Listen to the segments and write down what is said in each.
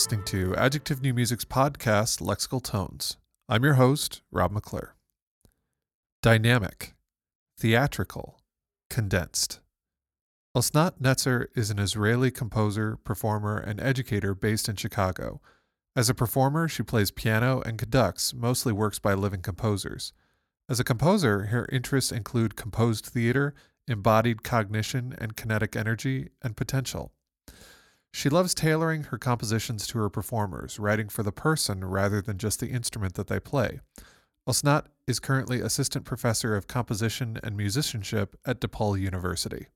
listening to Adjective New Music's podcast, Lexical Tones. I'm your host, Rob McClure. Dynamic, theatrical, condensed. Osnat Netzer is an Israeli composer, performer, and educator based in Chicago. As a performer, she plays piano and conducts mostly works by living composers. As a composer, her interests include composed theater, embodied cognition and kinetic energy, and potential. She loves tailoring her compositions to her performers, writing for the person rather than just the instrument that they play. Osnat is currently assistant professor of composition and musicianship at DePaul University.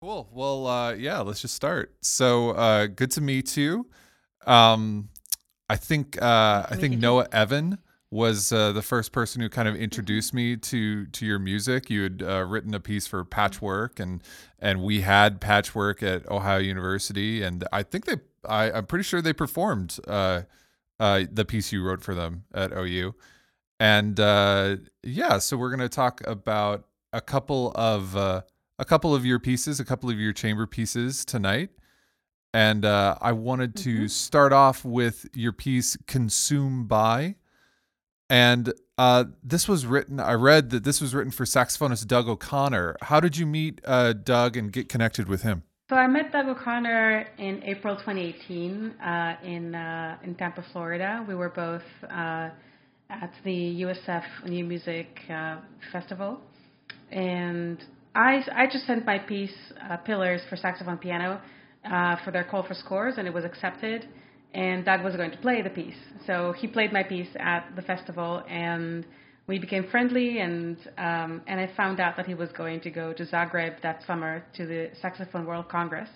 Cool. Well, yeah, let's just start. So good to meet you. I think Noah Evan was the first person who kind of introduced me to your music. You had written a piece for Patchwork, and we had Patchwork at Ohio University, and I think I'm pretty sure they performed the piece you wrote for them at OU. And so we're gonna talk about a couple of your pieces, a couple of your chamber pieces tonight. And I wanted to start off with your piece "Consume By." And I read that this was written for saxophonist Doug O'Connor. How did you meet Doug and get connected with him? So I met Doug O'Connor in April 2018 in Tampa, Florida. We were both at the USF New Music Festival. And I just sent my piece, Pillars for Saxophone Piano, for their call for scores, and it was accepted. And Doug was going to play the piece. So he played my piece at the festival, and we became friendly, and I found out that he was going to go to Zagreb that summer to the Saxophone World Congress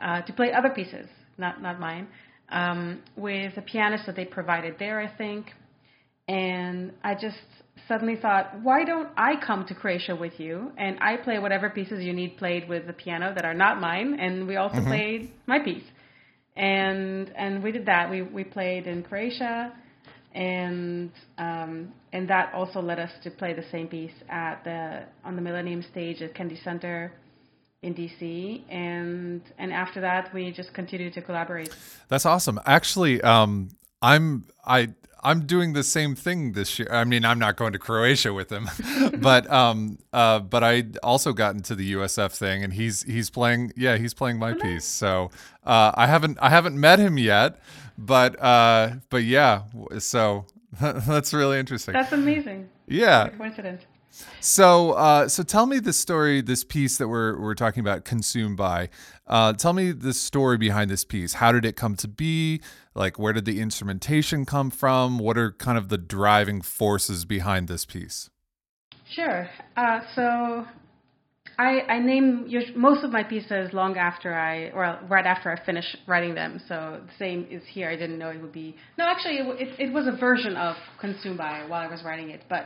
to play other pieces, not mine, with a pianist that they provided there, I think. And I just suddenly thought, why don't I come to Croatia with you, and I play whatever pieces you need played with the piano that are not mine, and we also played my piece. And we did that. We played in Croatia, and that also led us to play the same piece on the Millennium Stage at Kennedy Center in DC. And after that, we just continued to collaborate. That's awesome. Actually, I'm doing the same thing this year. I mean, I'm not going to Croatia with him, but I also got into the USF thing, and he's playing my piece. So I haven't met him yet, but yeah. So that's really interesting. That's amazing. Yeah. What a coincidence. So so tell me the story, this piece that we're talking about, Consumed By. Tell me the story behind this piece. How did it come to be? Like, where did the instrumentation come from? What are kind of the driving forces behind this piece? Sure. So I name most of my pieces right after I finish writing them. So the same is here. I didn't know it would be. No, actually, it was a version of Consumed By while I was writing it, but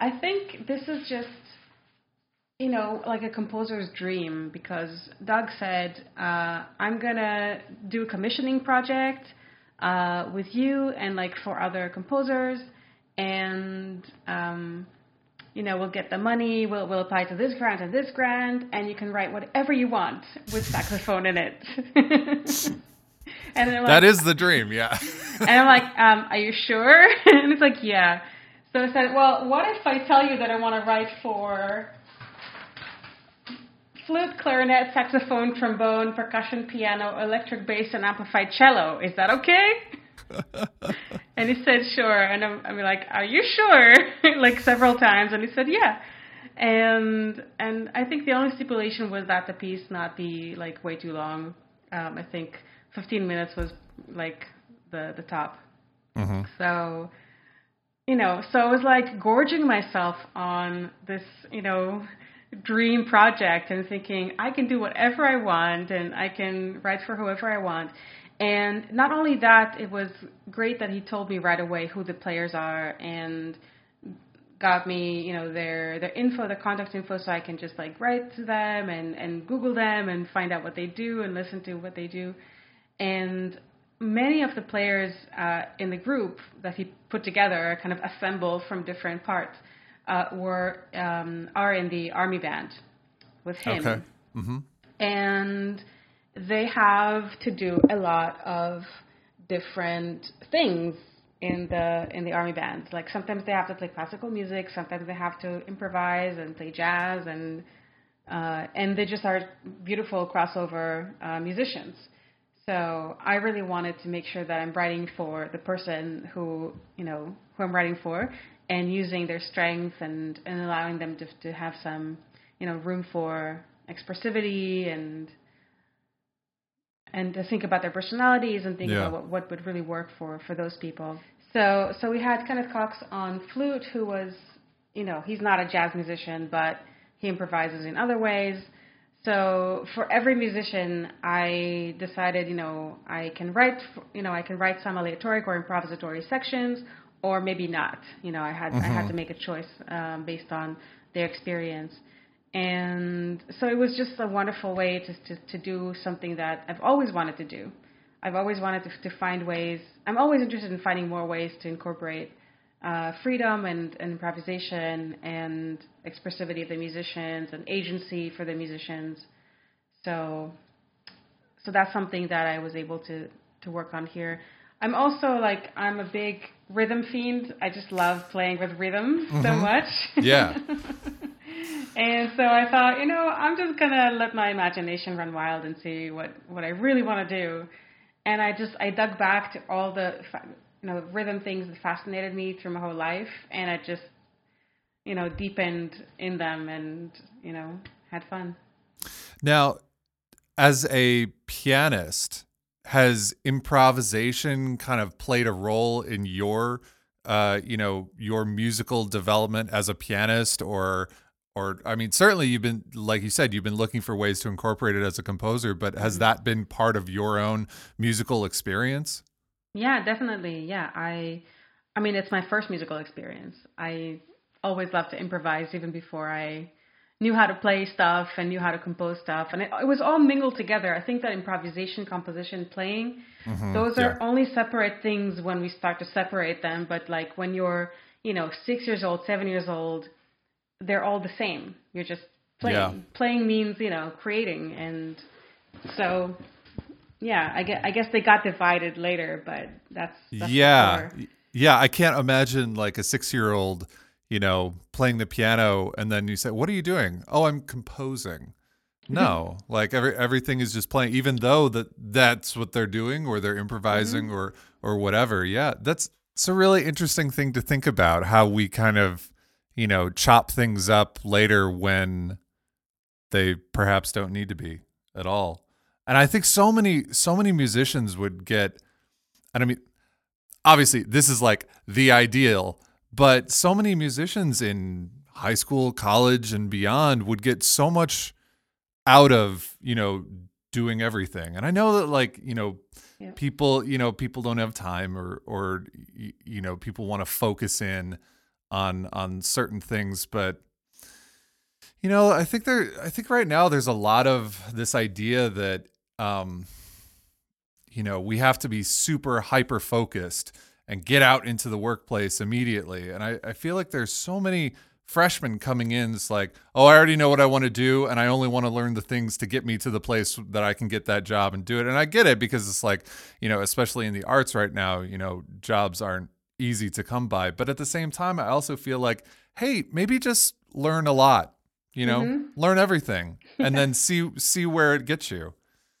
I think this is just, you know, like a composer's dream, because Doug said, I'm going to do a commissioning project with you and like for other composers, and, you know, we'll get the money, we'll apply to this grant and this grant, and you can write whatever you want with saxophone in it. And I'm like, that is the dream, yeah. And I'm like, are you sure? And it's like, yeah. So I said, well, what if I tell you that I want to write for flute, clarinet, saxophone, trombone, percussion, piano, electric bass, and amplified cello? Is that okay? And he said, sure. And I'm like, are you sure? Like several times. And he said, yeah. And I think the only stipulation was that the piece not be like way too long. I think 15 minutes was like the top. Mm-hmm. So, you know, so I was like gorging myself on this, you know, dream project and thinking I can do whatever I want and I can write for whoever I want. And not only that, it was great that he told me right away who the players are and got me, you know, their info, their contact info, so I can just like write to them and Google them and find out what they do and listen to what they do. And many of the players in the group that he put together, kind of assembled from different parts, are in the army band with him. Okay. Mm-hmm. And they have to do a lot of different things in the army band. Like sometimes they have to play classical music, sometimes they have to improvise and play jazz, and they just are beautiful crossover musicians. So I really wanted to make sure that I'm writing for the person who I'm writing for, and using their strengths and allowing them to have some room for expressivity and to think about their personalities and think about what would really work for those people. So we had Kenneth Cox on flute, who was, he's not a jazz musician, but he improvises in other ways. So for every musician, I decided, I can write some aleatoric or improvisatory sections, or maybe not. I had to make a choice based on their experience. And so it was just a wonderful way to do something that I've always wanted to do. I've always wanted to find ways. I'm always interested in finding more ways to incorporate freedom and improvisation and expressivity of the musicians and agency for the musicians. So that's something that I was able to work on here. I'm also I'm a big rhythm fiend. I just love playing with rhythm so much. Yeah. And so I thought, I'm just going to let my imagination run wild and see what I really want to do. And I dug back to all the, rhythm things that fascinated me through my whole life. And I just, deepened in them and, had fun. Now, as a pianist, has improvisation kind of played a role in your, your musical development as a pianist or, I mean, certainly you've been, like you said, you've been looking for ways to incorporate it as a composer, but has that been part of your own musical experience? Yeah, definitely. Yeah. I mean, it's my first musical experience. I always loved to improvise even before I knew how to play stuff and knew how to compose stuff. And it was all mingled together. I think that improvisation, composition, playing, those are only separate things when we start to separate them. But like when you're, 6 years old, 7 years old, they're all the same. You're just playing. Yeah. Playing means, creating. And so, yeah, I guess they got divided later, but that's yeah. Yeah. I can't imagine like a 6-year-old, playing the piano. And then you say, what are you doing? Oh, I'm composing. No, like everything is just playing, even though that's what they're doing or they're improvising or whatever. Yeah. It's a really interesting thing to think about, how we kind of, chop things up later when they perhaps don't need to be at all. And I think so many musicians would get, and I mean, obviously this is like the ideal, but so many musicians in high school, college, and beyond would get so much out of, doing everything. And I know that people don't have time or people want to focus in on certain things, but I think right now there's a lot of this idea that we have to be super hyper focused and get out into the workplace immediately. And I feel like there's so many freshmen coming in, it's like, oh, I already know what I want to do, and I only want to learn the things to get me to the place that I can get that job and do it. And I get it, because it's like, especially in the arts right now, jobs aren't easy to come by. But at the same time, I also feel like, hey, maybe just learn a lot, learn everything and then see where it gets you.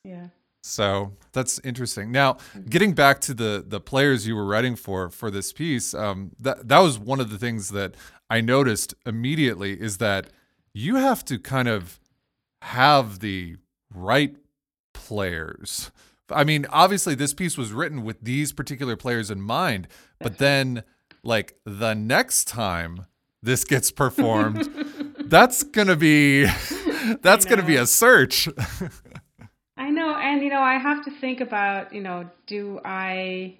Yeah. So that's interesting. Now, getting back to the players you were writing for this piece, that was one of the things that I noticed immediately, is that you have to kind of have the right players. I mean, obviously this piece was written with these particular players in mind, but then like the next time this gets performed, that's going to be a search. I know. And, I have to think about, do I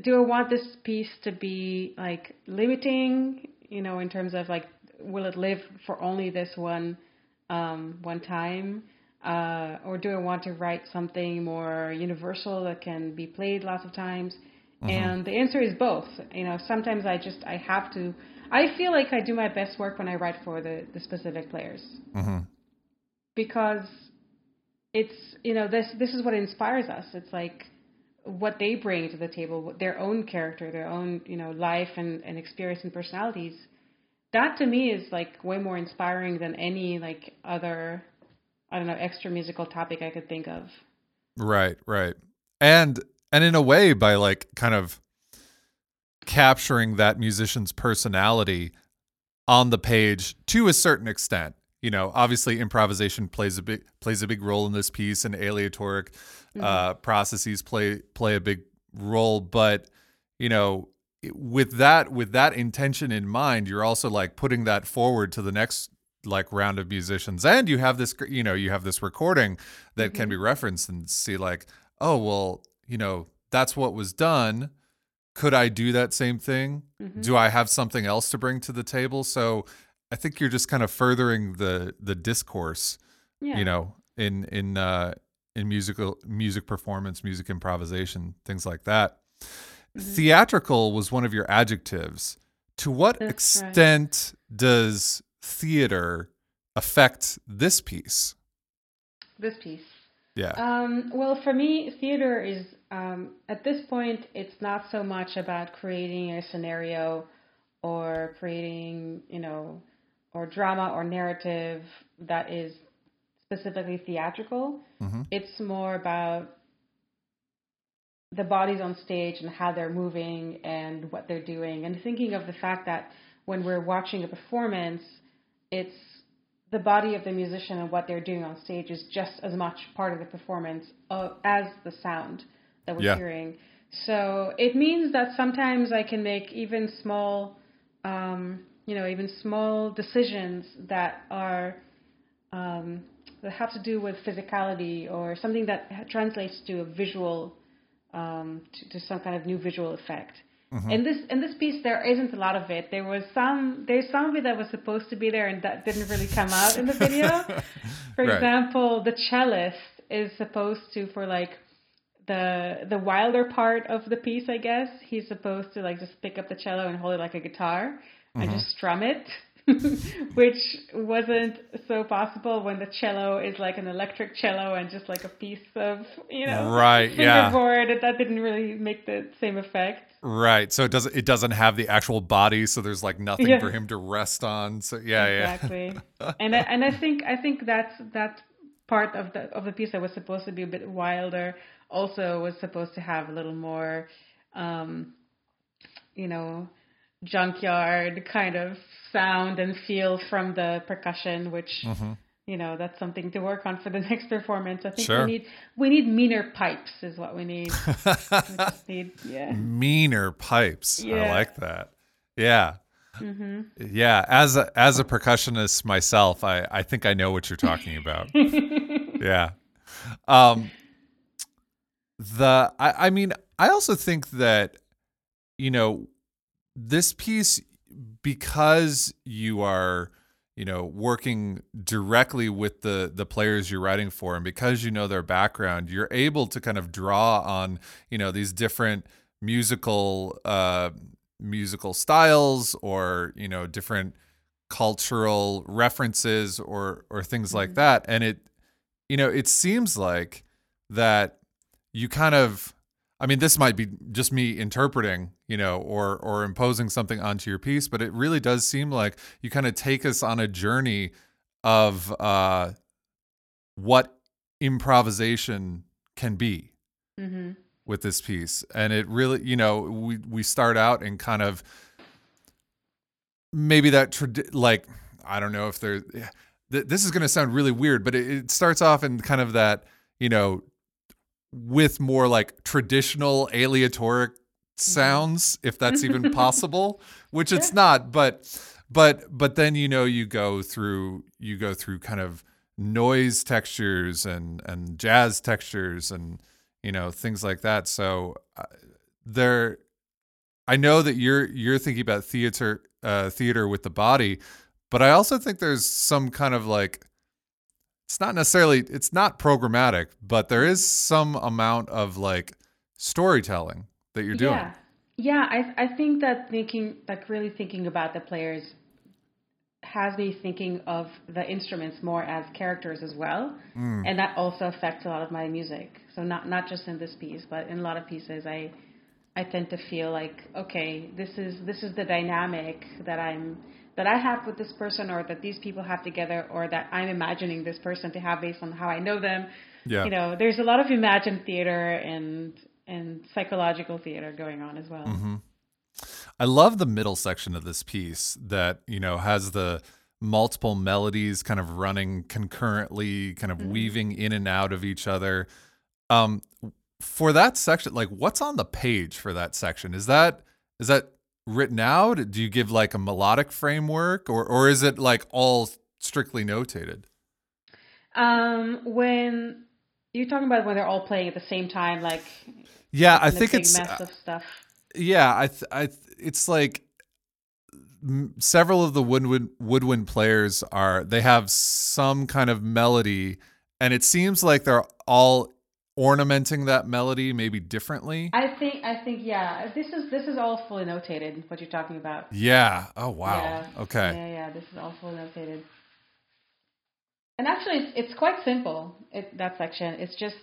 want this piece to be like limiting, in terms of like, will it live for only this one time? Or do I want to write something more universal that can be played lots of times? And the answer is both. Sometimes I have to. I feel like I do my best work when I write for the specific players, because it's, you know, this is what inspires us. It's like what they bring to the table, their own character, their own, you know, life and experience and personalities. That to me is like way more inspiring than any like other, I don't know, extra musical topic I could think of. Right, right. And in a way, by like kind of capturing that musician's personality on the page to a certain extent, you know, obviously improvisation plays a big role in this piece, and aleatoric processes play a big role. But, you know, with that intention in mind, you're also like putting that forward to the next like round of musicians, and you have this, you know, you have this recording that can be referenced and see like, oh, well, you know, that's what was done. Could I do that same thing? Mm-hmm. Do I have something else to bring to the table? So I think you're just kind of furthering the discourse, you know, in music performance, music improvisation, things like that. Mm-hmm. Theatrical was one of your adjectives. To what extent does theater affect this piece? This piece. Yeah. Well, for me, theater is, at this point, it's not so much about creating a scenario or creating, you know, or drama or narrative that is specifically theatrical. Mm-hmm. It's more about the bodies on stage and how they're moving and what they're doing, and thinking of the fact that when we're watching a performance, it's the body of the musician and what they're doing on stage is just as much part of the performance as the sound that we're hearing. So it means that sometimes I can make even small decisions that are that have to do with physicality or something that translates to a visual, to some kind of new visual effect. Mm-hmm. In this piece, there isn't a lot of it. There's some of it that was supposed to be there and that didn't really come out in the video. For example, the cellist is supposed to, for like the wilder part of the piece, I guess, he's supposed to like just pick up the cello and hold it like a guitar and just strum it, which wasn't so possible when the cello is like an electric cello and just like a piece of, you know, fingerboard. That didn't really make the same effect. Right. So it doesn't have the actual body, so there's like nothing for him to rest on. So exactly. And I think that's that part of the piece that was supposed to be a bit wilder also was supposed to have a little more you know, junkyard kind of sound and feel from the percussion, which you know, that's something to work on for the next performance. I think we need meaner pipes is what we need. Meaner pipes. Yeah. I like that. Yeah. Mm-hmm. Yeah. As a percussionist myself, I think I know what you're talking about. Yeah. I also think that, you know, this piece, because you are, you know, working directly with the players you're writing for, and because you know their background, you're able to kind of draw on, you know, these different musical styles, or, you know, different cultural references or things like that. And it, you know, it seems like that you kind of, I mean, this might be just me interpreting, you know, or imposing something onto your piece, but it really does seem like you kind of take us on a journey of what improvisation can be with this piece. And it really, you know, we start out in kind of maybe that, I don't know if there's, this is going to sound really weird, but it starts off in kind of that, you know, with more like traditional aleatoric sounds, if that's even possible, which it's not, but then, you know, you go through kind of noise textures and jazz textures and, you know, things like that. So I know that you're thinking about theater with the body, but I also think there's some kind of like, it's not programmatic, but there is some amount of like storytelling that you're doing. Yeah. I think that really thinking about the players has me thinking of the instruments more as characters as well. Mm. And that also affects a lot of my music. So not just in this piece, but in a lot of pieces, I tend to feel like, okay, this is the dynamic that I have with this person, or that these people have together, or that I'm imagining this person to have based on how I know them. Yeah. You know, there's a lot of imagined theater and psychological theater going on as well. Mm-hmm. I love the middle section of this piece that, you know, has the multiple melodies kind of running concurrently, kind of mm-hmm. weaving in and out of each other. For that section, like, what's on the page for that section? Is that written out? Do you give like a melodic framework, or is it like all strictly notated? When you're talking about when they're all playing at the same time, like, yeah, I think it's a mess of stuff. Yeah, it's like several of the woodwind players they have some kind of melody, and it seems like they're all ornamenting that melody maybe differently. I think yeah. This is all fully notated, what you're talking about. Yeah. Oh wow. Yeah. Okay. Yeah. This is all fully notated. And actually, it's quite simple. That section. It's just.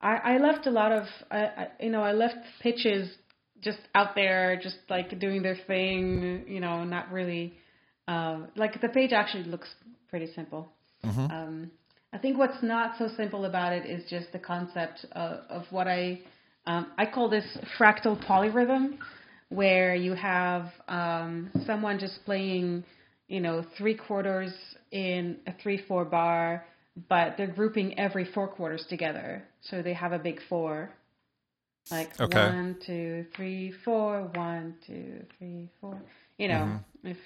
I left a lot of, I left pitches just out there, just like doing their thing, you know, not really, like the page actually looks pretty simple. Mm-hmm. I think what's not so simple about it is just the concept of what I call this fractal polyrhythm, where you have someone just playing, you know, three quarters in a 3/4 bar, but they're grouping every four quarters together. So they have a big four, like okay. 1, 2, 3, 4, 1, 2, 3, 4, you know, mm-hmm. if,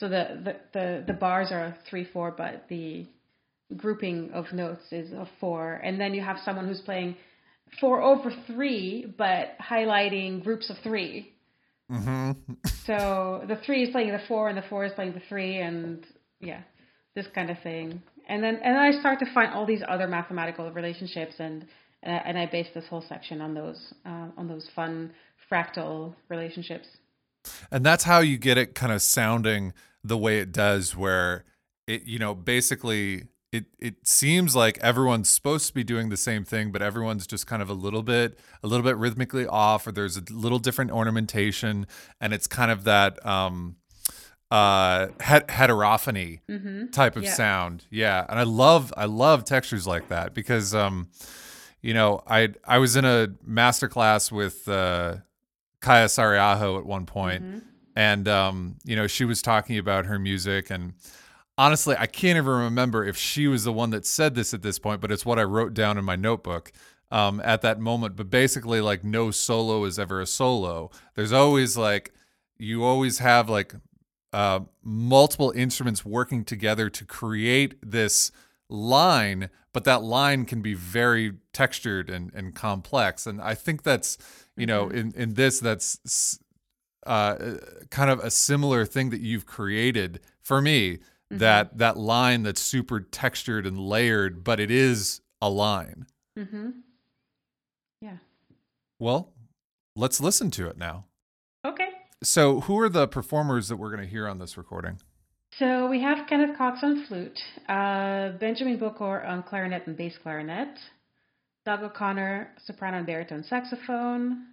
so the bars are 3/4, but the grouping of notes is a four. And then you have someone who's playing 4/3, but highlighting groups of three. Mm-hmm. So the three is playing the four and the four is playing the three, and yeah. This kind of thing. And then I start to find all these other mathematical relationships, and I base this whole section on those fun fractal relationships. And that's how you get it kind of sounding the way it does, where it, you know, basically it seems like everyone's supposed to be doing the same thing, but everyone's just kind of a little bit rhythmically off, or there's a little different ornamentation, and it's kind of that heterophony mm-hmm. type of yeah. sound. Yeah. And I love textures like that, because you know, I was in a masterclass with Kaija Saariaho at one point, mm-hmm. and you know, she was talking about her music, and honestly I can't even remember if she was the one that said this at this point, but it's what I wrote down in my notebook at that moment. But basically, like, no solo is ever a solo. There's always like, you always have like multiple instruments working together to create this line, but that line can be very textured and complex. And I think that's, you know, in this, that's kind of a similar thing that you've created for me, mm-hmm. that line that's super textured and layered, but it is a line. Mm-hmm. Yeah. Well, let's listen to it now. Okay. So who are the performers that we're going to hear on this recording? So we have Kenneth Cox on flute, Benjamin Bocor on clarinet and bass clarinet, Doug O'Connor, soprano and baritone saxophone,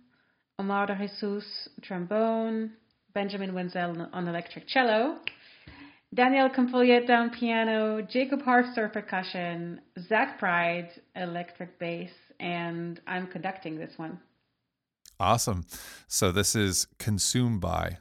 Omar de Jesus, trombone, Benjamin Wenzel on electric cello, Daniel Campolietta on piano, Jacob Harfster percussion, Zach Pride, electric bass, and I'm conducting this one. Awesome. So this is Consume By.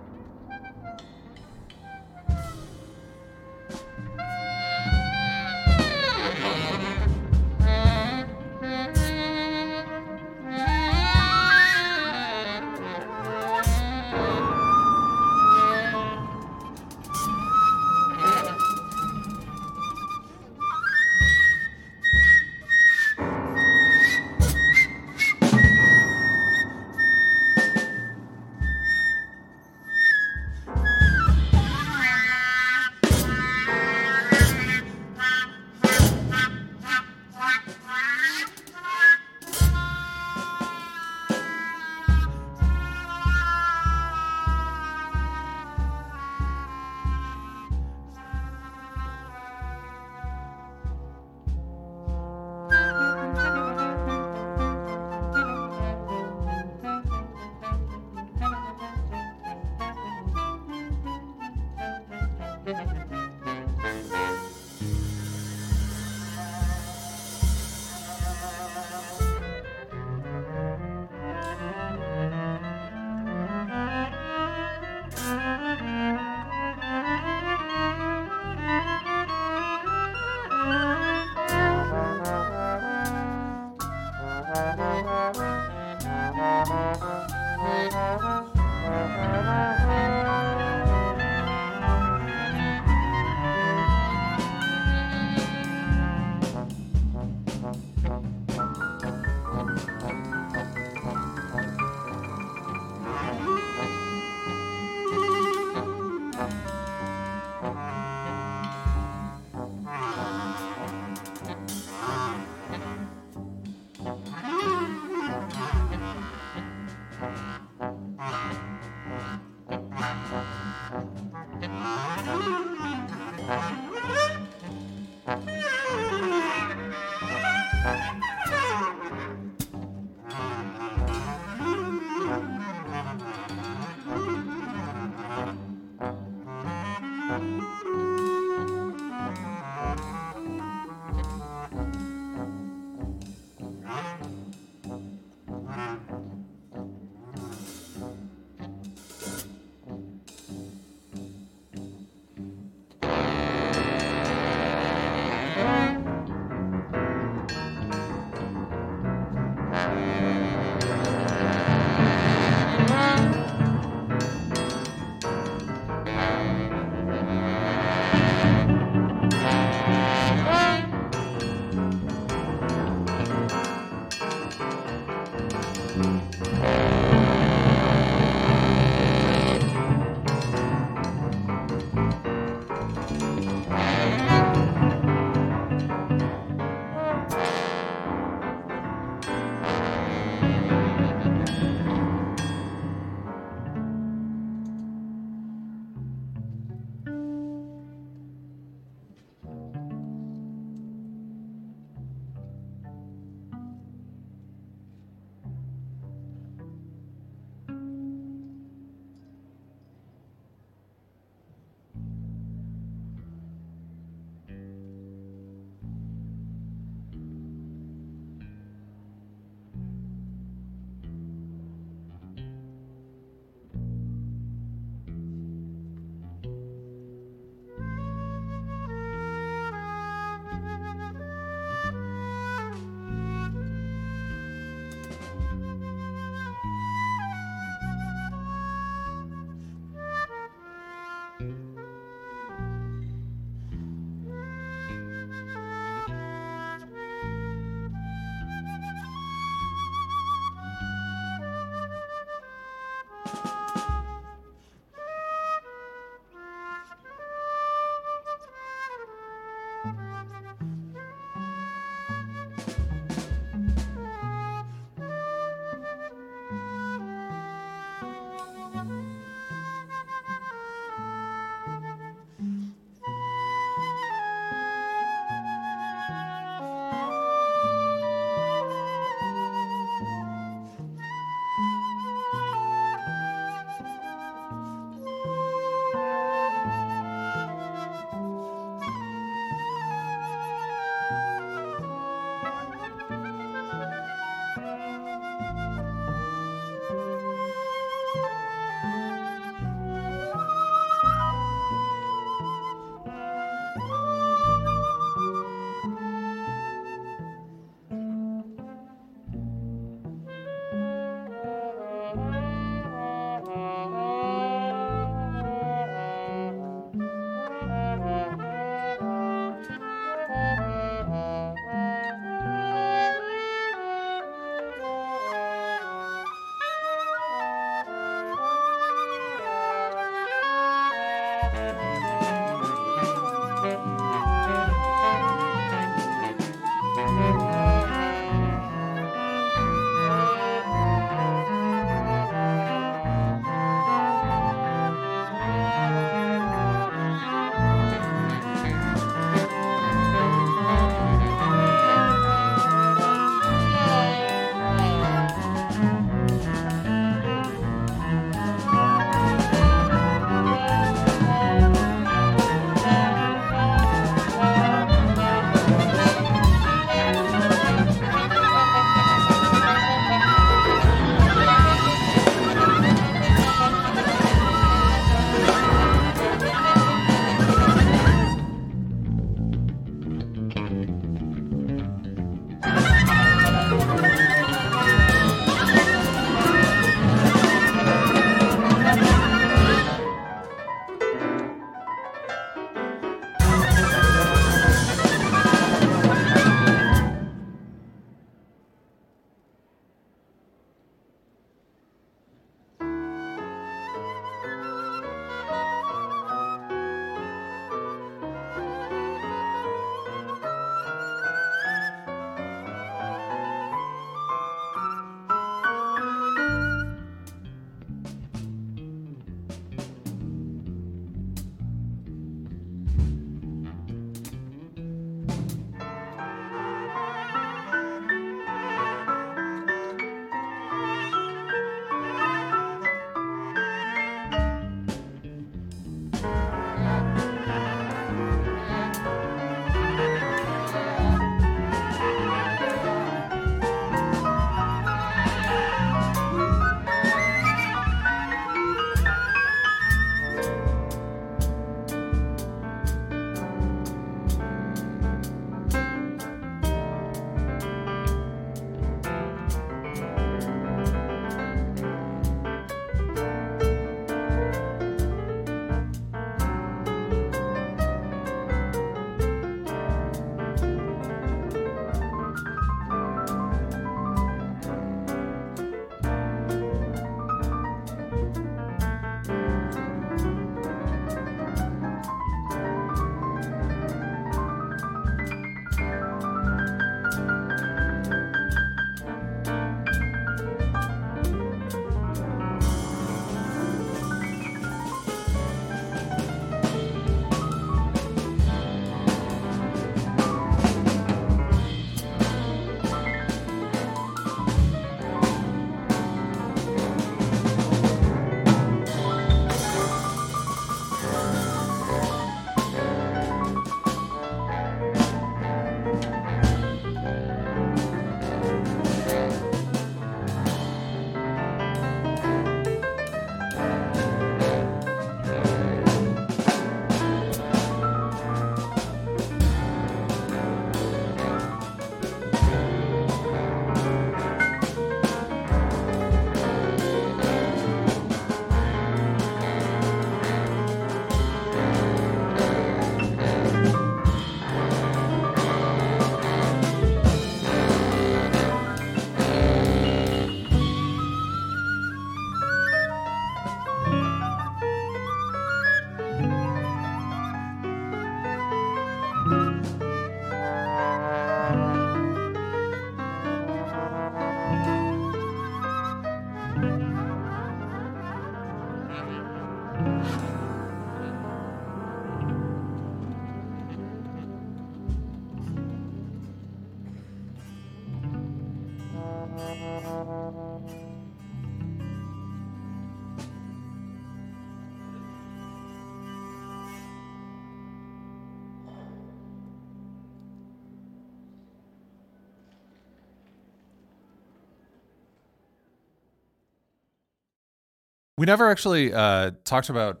We never actually talked about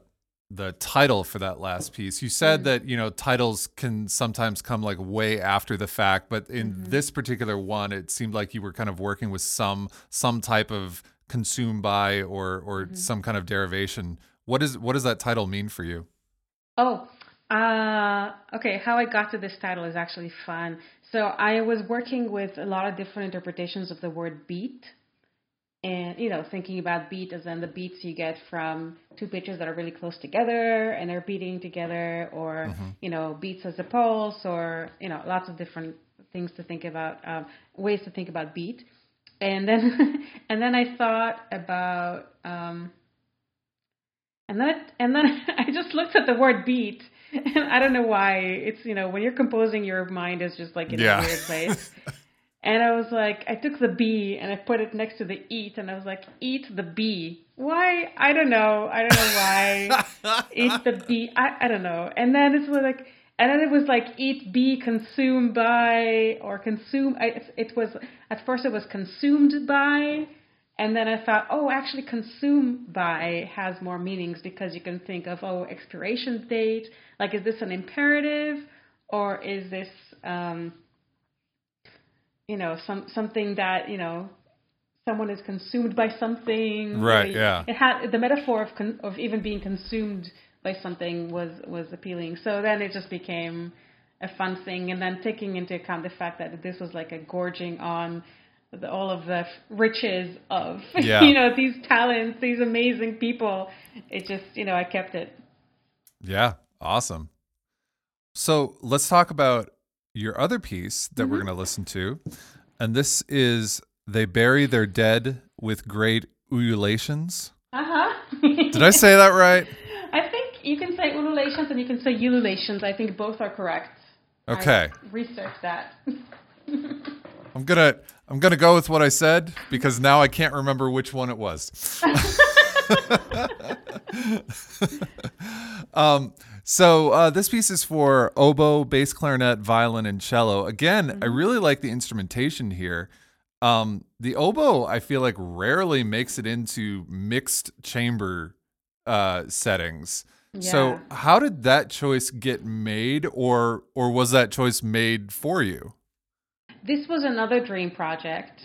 the title for that last piece. You said that, you know, titles can sometimes come like way after the fact, but in this particular one, it seemed like you were kind of working with some type of consume by or some kind of derivation. What does that title mean for you? Okay. How I got to this title is actually fun. So I was working with a lot of different interpretations of the word beat. And, you know, thinking about beat as in the beats you get from two pitches that are really close together and they're beating together, or, you know, beats as a pulse, or, you know, lots of different things to think about, ways to think about beat. And then, I thought about, and then I just looked at the word beat, and I don't know why it's, you know, when you're composing, your mind is just like in a weird place. And I was like, I took the B and I put it next to the eat, and I was like, eat the B. Why? I don't know why. Eat the B. I don't know. And then it's like, eat B, consume by, or consume. It was, at first it was consumed by. And then I thought, actually consume by has more meanings, because you can think of, expiration date. Like, is this an imperative, or is this, you know, something that, you know, someone is consumed by something. Right. Yeah. It had the metaphor of even being consumed by something was appealing. So then it just became a fun thing. And then taking into account the fact that this was like a gorging on all of the riches of, you know, these talents, these amazing people. It just, you know, I kept it. Yeah. Awesome. So let's talk about your other piece that we're going to listen to, and this is They Bury Their Dead with Great Ululations. Did I say that right? I think you can say ululations and you can say ululations. I think both are correct. Okay. Research that. I'm gonna go with what I said, because now I can't remember which one it was. So this piece is for oboe, bass clarinet, violin, and cello. Again, I really like the instrumentation here. The oboe, I feel like, rarely makes it into mixed chamber settings. Yeah. So how did that choice get made, or was that choice made for you? This was another dream project.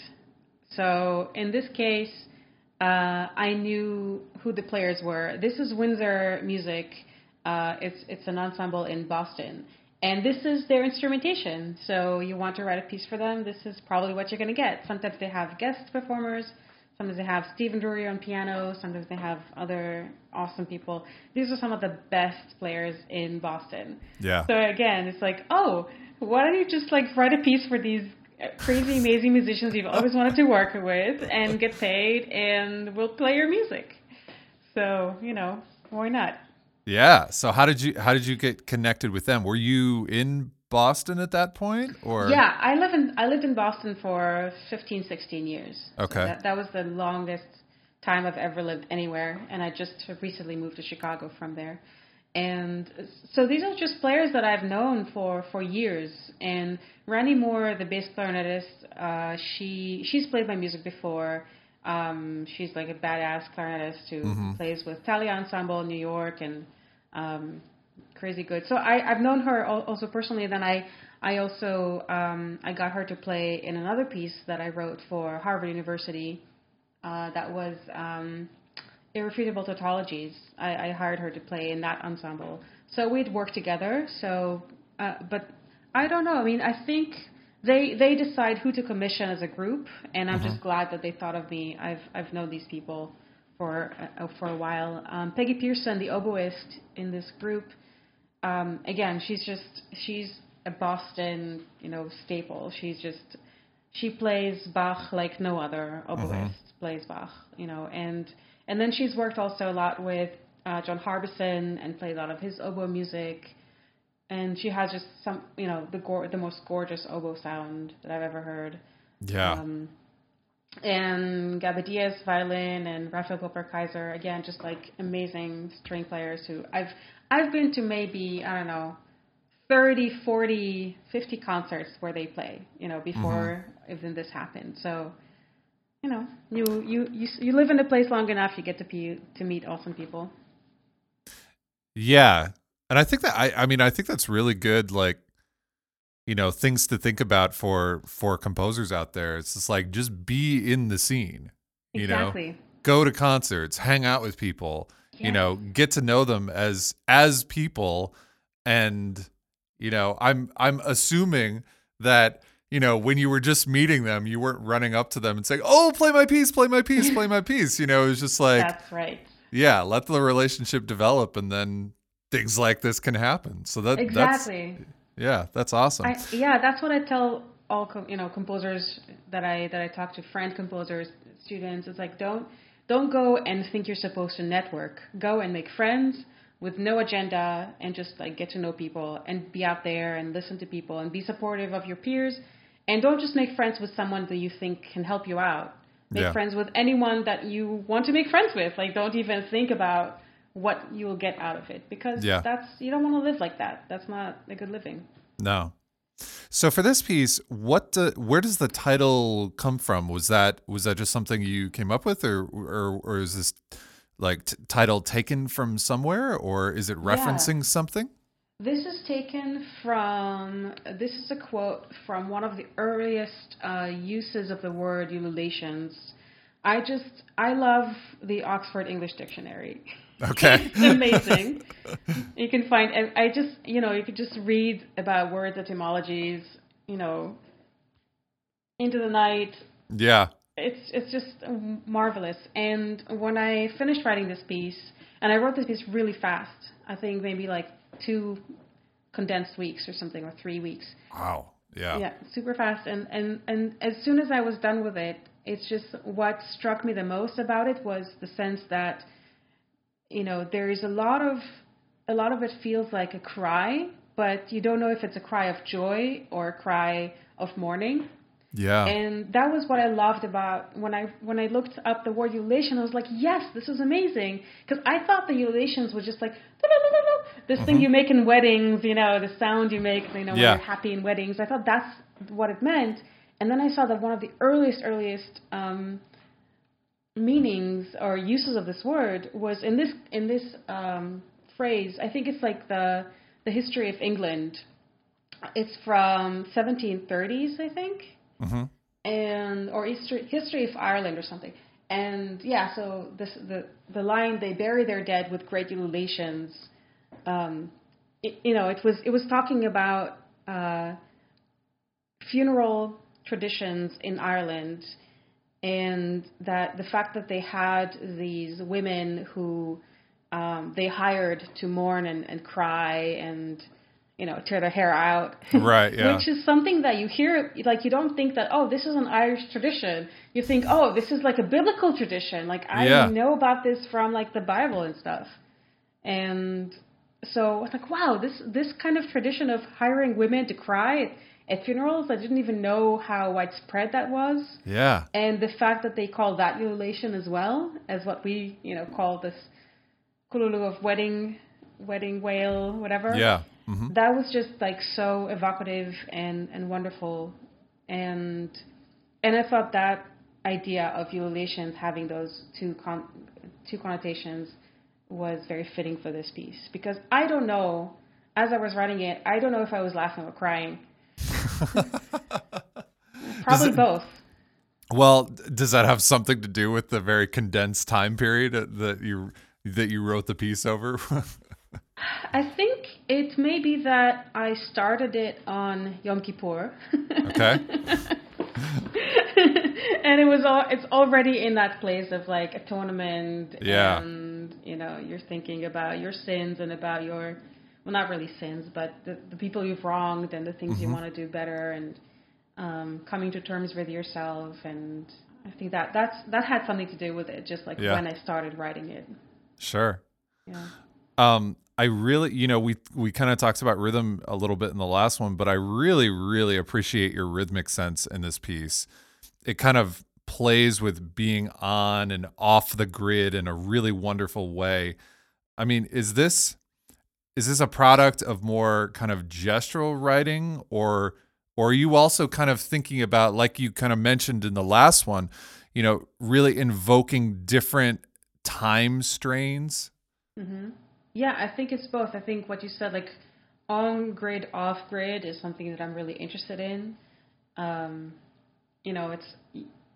So in this case, I knew who the players were. This is Windsor Music. It's an ensemble in Boston, and this is their instrumentation. So you want to write a piece for them, this is probably what you're going to get. Sometimes they have guest performers. Sometimes they have Stephen Drury on piano. Sometimes they have other awesome people. These are some of the best players in Boston. Yeah. So again, it's like, why don't you just like write a piece for these crazy, amazing musicians you've always wanted to work with and get paid, and we'll play your music. So, you know, why not? Yeah. So how did you get connected with them? Were you in Boston at that point, or? Yeah, I lived in Boston for 15, 16 years. Okay. So that was the longest time I've ever lived anywhere, and I just recently moved to Chicago from there. And so these are just players that I've known for years. And Randy Moore, the bass clarinetist, she's played my music before. She's like a badass clarinetist who plays with Thalia Ensemble in New York, and crazy good. So I've known her also personally. Then I also I got her to play in another piece that I wrote for Harvard University. That was Irrefutable Tautologies. I hired her to play in that ensemble. So we'd work together. So, but I don't know. I mean, I think they decide who to commission as a group, and I'm just glad that they thought of me. I've known these people for a while. Peggy Pearson, the oboist in this group, again, she's a a Boston, staple. She plays Bach like no other oboist plays Bach, and then she's worked also a lot with John Harbison and played a lot of his oboe music. And she has just some, the most gorgeous oboe sound that I've ever heard. Yeah. And Gabadia's violin and Raphael Popper-Kaiser, again, just like amazing string players who I've been to maybe, 30, 40, 50 concerts where they play, before even this happened. So, you live in a place long enough, you get to meet awesome people. Yeah. And I think that, I think that's really good, like, things to think about for composers out there. It's just like, just be in the scene, Exactly. Go to concerts, hang out with people, yeah. Get to know them as people. And, I'm assuming that, when you were just meeting them, you weren't running up to them and saying, oh, play my piece. It was just like, that's right. Yeah. Let the relationship develop, and then things like this can happen. So that's awesome. That's what I tell all composers that I talk to, friend composers, students. It's like, don't go and think you're supposed to network. Go and make friends with no agenda, and just like get to know people and be out there and listen to people and be supportive of your peers. And don't just make friends with someone that you think can help you out. Make friends with anyone that you want to make friends with. Like, don't even think about what you will get out of it, because you don't want to live like that. That's not a good living. No. So for this piece, where does the title come from? Was that just something you came up with, or is this like title taken from somewhere, or is it referencing something? This is a quote from one of the earliest uses of the word ululations. I love the Oxford English Dictionary. Okay. It's amazing. You can find, and I just, you could just read about words, etymologies, into the night. Yeah. It's just marvelous. And when I finished writing this piece, and I wrote this piece really fast, I think maybe like 2 condensed weeks or something, or 3 weeks. Wow. Yeah. Yeah. Super fast. And as soon as I was done with it, it's just what struck me the most about it was the sense that, there is a lot of it feels like a cry, but you don't know if it's a cry of joy or a cry of mourning. Yeah. And that was what I loved about when I looked up the word ululation. I was like, yes, this is amazing, because I thought the ululations were just like this thing you make in weddings, the sound you make, when you're happy in weddings. I thought that's what it meant, and then I saw that one of the earliest meanings or uses of this word was in this phrase. I think it's like the history of England. It's from 1730s, I think, and or history of Ireland or something. And yeah, so this the line, "They bury their dead with great ululations." It was talking about funeral traditions in Ireland. And that the fact that they had these women who they hired to mourn and cry and, tear their hair out. Right, yeah. Which is something that you hear, like, you don't think that, oh, this is an Irish tradition. You think, oh, this is like a biblical tradition. Like, I know about this from, like, the Bible and stuff. And so it's like, wow, this kind of tradition of hiring women to cry at funerals, I didn't even know how widespread that was. Yeah. And the fact that they call that ululation as well as what we, call this kululu of wedding wail, whatever. Yeah. Mm-hmm. That was just like so evocative and wonderful. And I thought that idea of ululations having those two connotations was very fitting for this piece, because I don't know, as I was writing it, I don't know if I was laughing or crying. Probably both. Well, does that have something to do with the very condensed time period that you wrote the piece over? I think it may be that I started it on Yom Kippur. Okay. And it's already in that place of like atonement, and you're thinking about your sins and about your well, not really sins, but the people you've wronged and the things you want to do better, and coming to terms with yourself. And I think that had something to do with it, just like when I started writing it. Sure. Yeah. I really, we kind of talked about rhythm a little bit in the last one, but I really, really appreciate your rhythmic sense in this piece. It kind of plays with being on and off the grid in a really wonderful way. I mean, is this a product of more kind of gestural writing, or are you also kind of thinking about, like you kind of mentioned in the last one, really invoking different time strains? Mm-hmm. Yeah, I think it's both. I think what you said, like on grid, off grid, is something that I'm really interested in.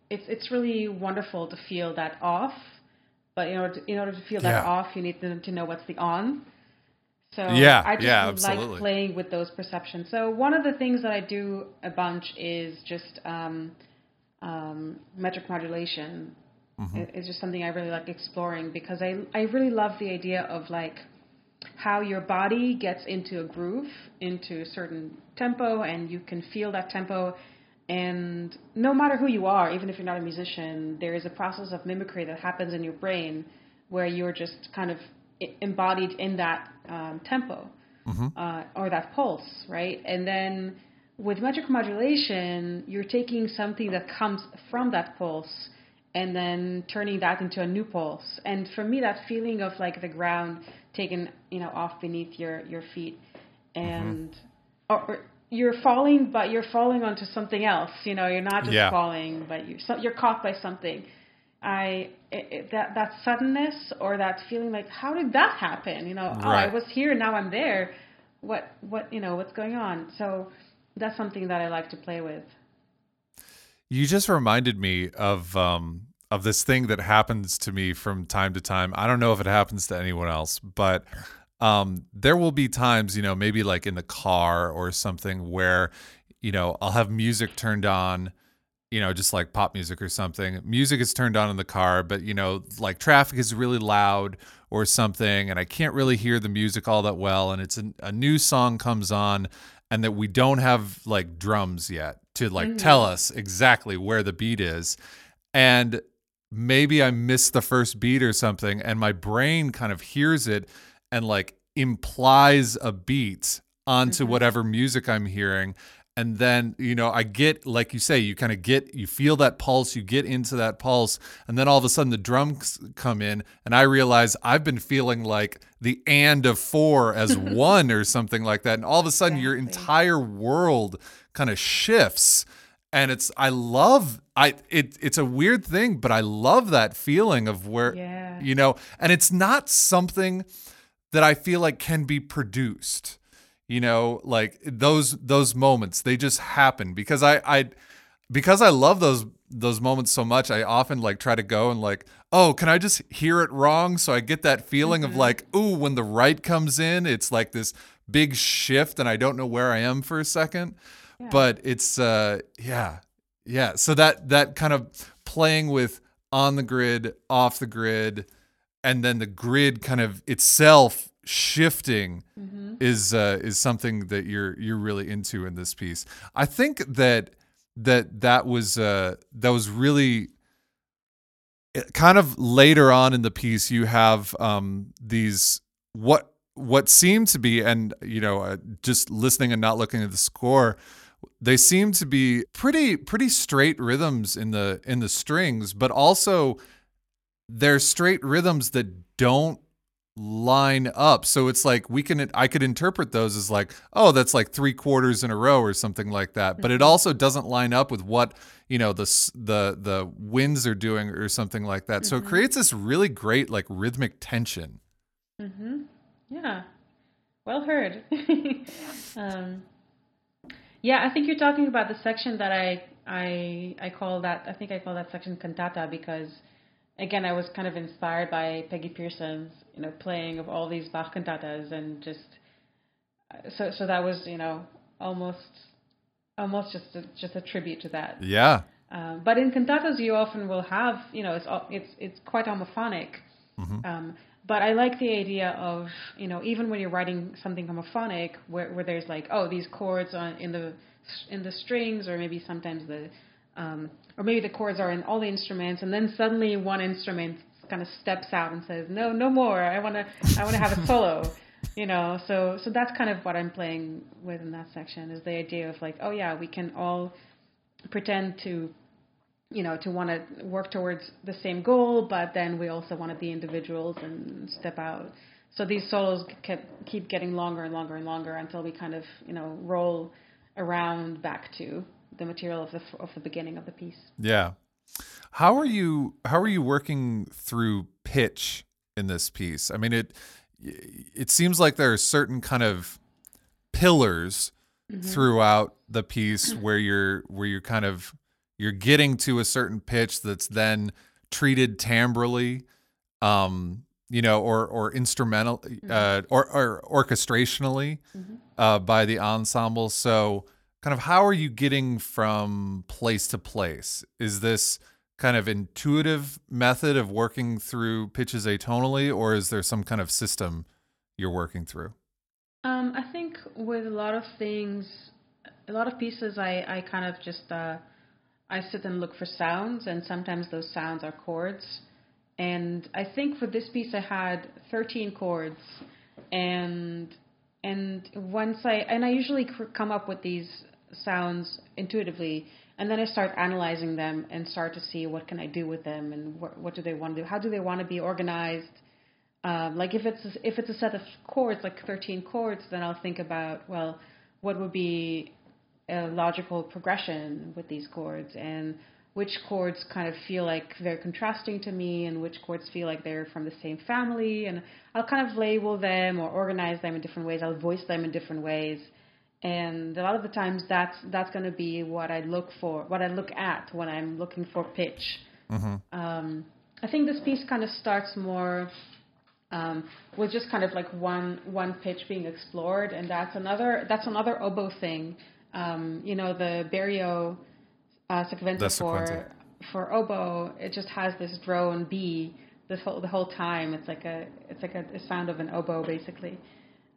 It's really wonderful to feel that off, but in order to feel that off, you need to know what's the on. So I just like playing with those perceptions. So one of the things that I do a bunch is just metric modulation. Mm-hmm. It's just something I really like exploring, because I really love the idea of like how your body gets into a groove, into a certain tempo, and you can feel that tempo. And no matter who you are, even if you're not a musician, there is a process of mimicry that happens in your brain where you're just kind of embodied in that tempo or that pulse, right? And then with metric modulation, you're taking something that comes from that pulse and then turning that into a new pulse. And for me, that feeling of like the ground taken, off beneath your feet, and or you're falling, but you're falling onto something else. You're not just falling, but you're caught by something. That suddenness, or that feeling like, how did that happen? I was here, now I'm there. What what's going on? So that's something that I like to play with. You just reminded me of this thing that happens to me from time to time. I don't know if it happens to anyone else, but there will be times, maybe like in the car or something where, I'll have music turned on, just like pop music or something. Music is turned on in the car, but, like traffic is really loud or something, and I can't really hear the music all that well. And it's a new song comes on, and that we don't have like drums yet to like tell us exactly where the beat is. And maybe I missed the first beat or something, and my brain kind of hears it and like implies a beat onto whatever music I'm hearing. And then, I get, like you say, you feel that pulse, you get into that pulse, and then all of a sudden the drums come in, and I realize I've been feeling like the and of four as one or something like that. And all of a sudden your entire world kind of shifts. And it's a weird thing, but I love that feeling of where, and it's not something that I feel like can be produced. Like those moments, they just happen because I love those moments so much. I often like try to go and like, oh, can I just hear it wrong? So I get that feeling of like, ooh, when the right comes in, it's like this big shift and I don't know where I am for a second, but it's, yeah. So that kind of playing with on the grid, off the grid, and then the grid kind of itself shifting is something that you're really into in this piece. I think that was really kind of later on in the piece. You have these what seem to be, and just listening and not looking at the score, they seem to be pretty straight rhythms in the strings, but also they're straight rhythms that don't line up. So it's like I could interpret those as like, oh, that's like three quarters in a row or something like that, but it also doesn't line up with what the winds are doing or something like that. So it creates this really great like rhythmic tension. Yeah, well heard. I think you're talking about the section that I call that section cantata, because again, I was kind of inspired by Peggy Pearson's, playing of all these Bach cantatas, and just so that was, almost just a tribute to that. Yeah. But in cantatas, you often will have, it's quite homophonic. But I like the idea of, you know, even when you're writing something homophonic, where there's like, oh, these chords on in the strings, or maybe sometimes or maybe the chords are in all the instruments, and then suddenly one instrument kind of steps out and says, no more. I want to have a solo, you know. So that's kind of what I'm playing with in that section, is the idea of like, oh yeah, we can all pretend to, you know, to want to work towards the same goal, but then we also want to be individuals and step out. So these solos keep getting longer and longer and longer until we kind of, you know, roll around back to the material of the beginning of the piece. Yeah. How are you working through pitch in this piece? I mean, it seems like there are certain kind of pillars mm-hmm. throughout the piece where you're kind of, you're getting to a certain pitch that's then treated timbrally, you know, or instrumental, mm-hmm. or orchestrationally, mm-hmm. By the ensemble. So kind of how are you getting from place to place? Is this kind of intuitive method of working through pitches atonally, or is there some kind of system you're working through? I think with a lot of pieces, I kind of just, I sit and look for sounds, and sometimes those sounds are chords. And I think for this piece I had 13 chords, and once I usually come up with these sounds intuitively, and then I start analyzing them and start to see what can I do with them, and what do they want to do, how do they want to be organized. Like if it's a set of chords, like 13 chords, then I'll think about, well, what would be a logical progression with these chords, and which chords kind of feel like they're contrasting to me, and which chords feel like they're from the same family. And I'll kind of label them or organize them in different ways. I'll voice them in different ways. And a lot of the times that's going to be what I look at when I'm looking for pitch. Mm-hmm. I think this piece kind of starts more with just kind of like one pitch being explored. And that's another oboe thing. You know, the Berio Sequenza for oboe, it just has this drone B the whole time. It's like a sound of an oboe, basically,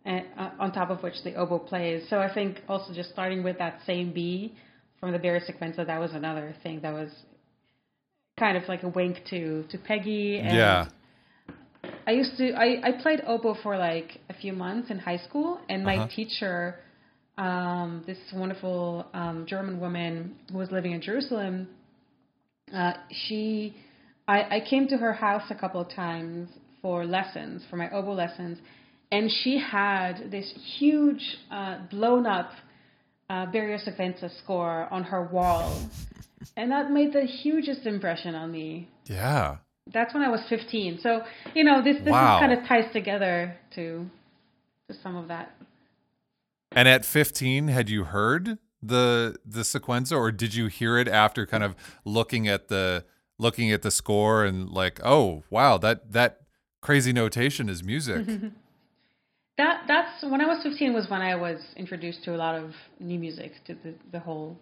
and on top of which the oboe plays. So I think also just starting with that same B from the Berio Sequenza, that was another thing that was kind of like a wink to Peggy. And yeah. I played oboe for like a few months in high school, and my teacher, this wonderful German woman who was living in Jerusalem, I came to her house a couple of times for lessons, for my oboe lessons, and she had this huge blown up Berio Sequenza score on her wall, and that made the hugest impression on me. Yeah, that's when I was 15. So, you know, this wow. kind of ties together to some of that. And at 15, had you heard the Sequenza, or did you hear it after kind of looking at the score and like, oh wow, that crazy notation is music? That's when I was 15, was when I was introduced to a lot of new music, to the whole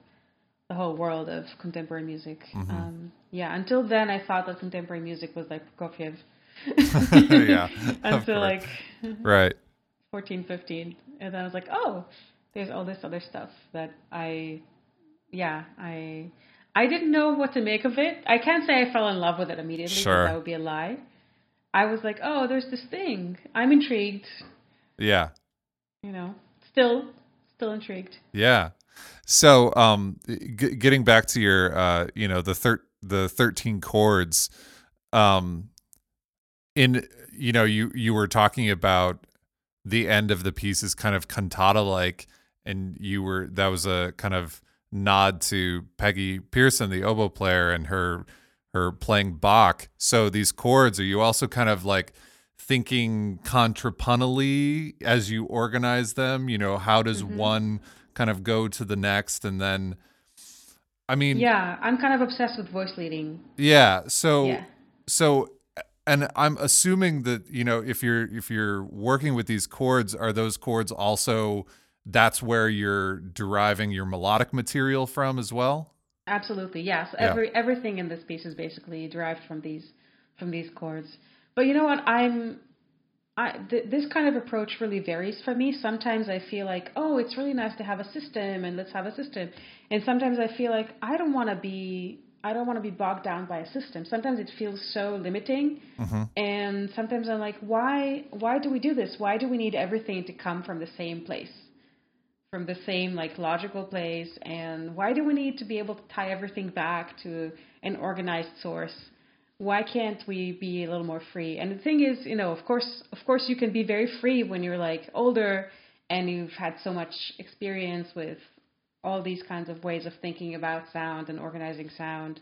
world of contemporary music. Mm-hmm. Until then, I thought that contemporary music was like Prokofiev. Yeah. Until like right. 14, 15, and I was like, oh, there's all this other stuff that I didn't know what to make of it. I can't say I fell in love with it immediately, because that would be a lie. I was like, oh, there's this thing. I'm intrigued. Yeah. You know, still intrigued. Yeah. So, getting back to your, you know, the 13 chords, in, you know, you were talking about the end of the piece is kind of cantata-like, and that was a kind of nod to Peggy Pearson, the oboe player, and her playing Bach. So these chords, are you also kind of like thinking contrapuntally as you organize them? You know, how does mm-hmm. one kind of go to the next, and then, I mean, yeah, I'm kind of obsessed with voice leading. Yeah, so. And I'm assuming that, you know, if you're working with these chords, are those chords also, that's where you're deriving your melodic material from as well? Absolutely, yes. Yeah. Everything in this piece is basically derived from these chords. But you know what? I'm This kind of approach really varies for me. Sometimes I feel like, oh, it's really nice to have a system, and let's have a system. And sometimes I feel like I don't want to be bogged down by a system. Sometimes it feels so limiting. Mm-hmm. And sometimes I'm like, why do we do this? Why do we need everything to come from the same place, from the same like logical place? And why do we need to be able to tie everything back to an organized source? Why can't we be a little more free? And the thing is, you know, of course you can be very free when you're like older and you've had so much experience with all these kinds of ways of thinking about sound and organizing sound.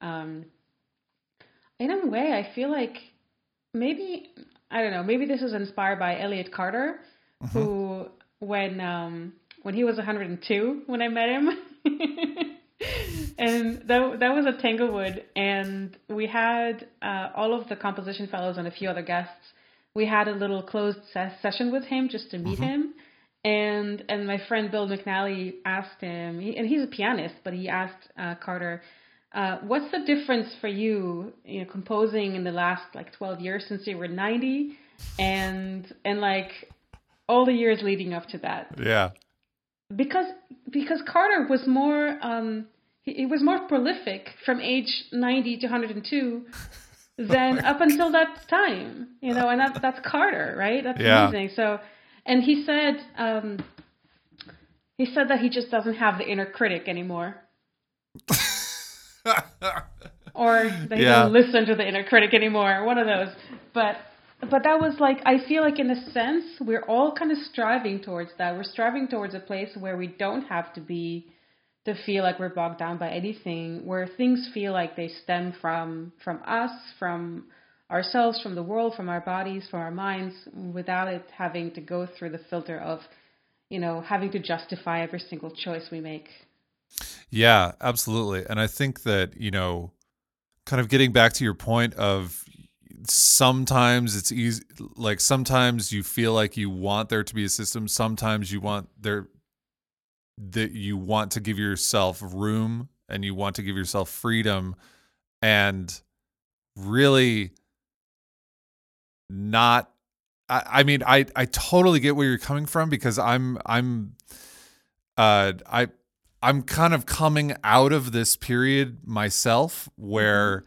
In a way, I feel like maybe this is inspired by Elliot Carter, uh-huh. who, when he was 102, when I met him, and that was at Tanglewood, and we had all of the composition fellows and a few other guests. We had a little closed session with him just to meet mm-hmm. him. And my friend Bill McNally asked him, and he's a pianist, but he asked Carter, what's the difference for you composing in the last like 12 years since you were 90 and like all the years leading up to that? Yeah. Because Carter was more, he was more prolific from age 90 to 102 than up until that time, you know, and that's Carter, right? That's amazing. So, and he said that he just doesn't have the inner critic anymore. Or that he doesn't listen to the inner critic anymore, one of those. But that was like, I feel like in a sense, we're all kind of striving towards that. We're striving towards a place where we don't have to feel like we're bogged down by anything, where things feel like they stem from us, from ourselves, from the world, from our bodies, from our minds, without it having to go through the filter of, you know, having to justify every single choice we make. Yeah, absolutely. And I think that, you know, kind of getting back to your point of sometimes it's easy, like sometimes you feel like you want there to be a system. Sometimes you want that you want to give yourself room and you want to give yourself freedom and really not, I mean, I totally get where you're coming from, because I'm kind of coming out of this period myself where,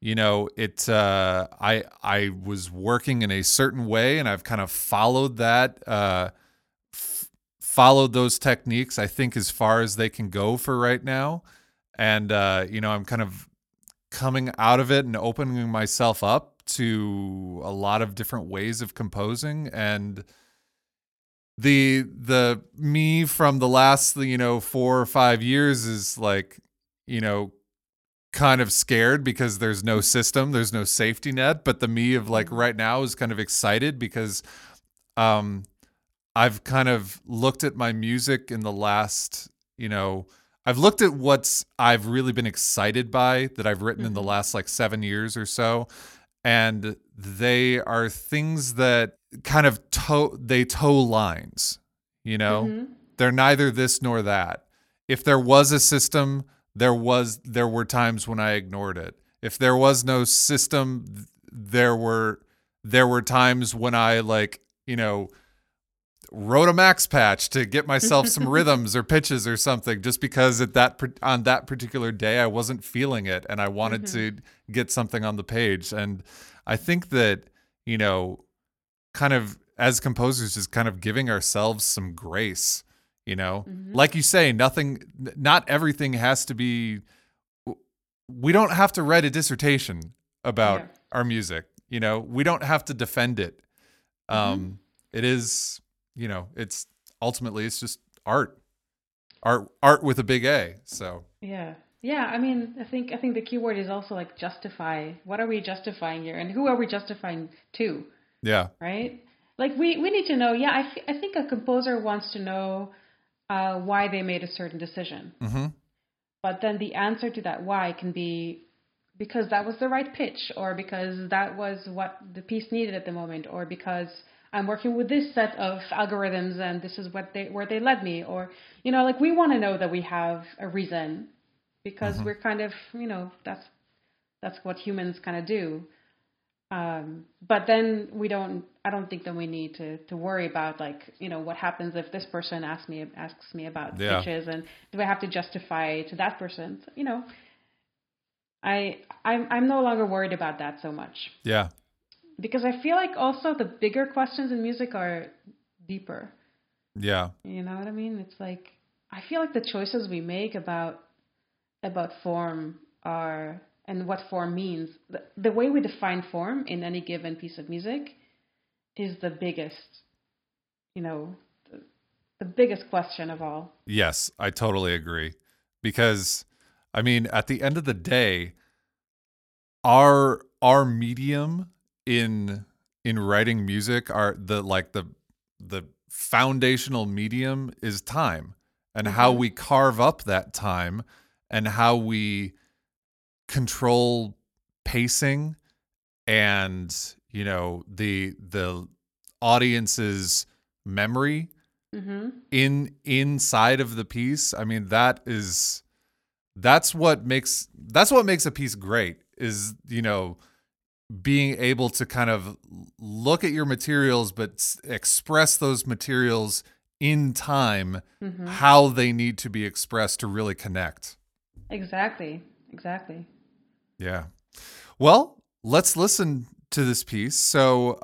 you know, I was working in a certain way and I've kind of followed that, followed those techniques, I think, as far as they can go for right now. And, you know, I'm kind of coming out of it and opening myself up to a lot of different ways of composing. And the me from the last, you know, 4 or 5 years is like, you know, kind of scared because there's no system, there's no safety net. But the me of like right now is kind of excited because, I've kind of looked at my music in the last, you know, I've looked at what I've really been excited by that I've written mm-hmm. in the last like 7 years or so. And they are things that kind of toe lines, you know, mm-hmm. they're neither this nor that. If there was a system, there were times when I ignored it. If there was no system, there were times when I, like, you know, wrote a max patch to get myself some rhythms or pitches or something, just because on that particular day I wasn't feeling it and I wanted mm-hmm. to get something on the page. And I think that, you know, kind of as composers, just kind of giving ourselves some grace, you know, mm-hmm. like you say, not everything has to be, we don't have to write a dissertation about our music. You know, we don't have to defend it. Mm-hmm. It is, you know, it's ultimately, it's just art with a big A. So, yeah. I mean, I think the key word is also like justify. What are we justifying here? And who are we justifying to? Yeah. Right. Like we need to know. Yeah. I think a composer wants to know, why they made a certain decision, mm-hmm. but then the answer to that why can be because that was the right pitch, or because that was what the piece needed at the moment, or because I'm working with this set of algorithms and this is where they led me, or, you know, like we want to know that we have a reason, because mm-hmm. we're kind of, you know, that's what humans kind of do. But then I don't think we need to worry about, like, you know, what happens if this person asks me about stitches, and do I have to justify to that person? You know, I'm no longer worried about that so much. Yeah. Because I feel like also the bigger questions in music are deeper. Yeah. You know what I mean? It's like, I feel like the choices we make about form are, and what form means, the way we define form in any given piece of music is the biggest, you know, the biggest question of all. Yes, I totally agree. Because, I mean, at the end of the day, our medium in writing music, the foundational medium is time, and how we carve up that time, and how we control pacing, and, you know, the audience's memory inside of the piece. I mean, that's what makes a piece great, is, you know, being able to kind of look at your materials, but express those materials in time, how they need to be expressed to really connect. Exactly. Yeah. Well, let's listen to this piece. So,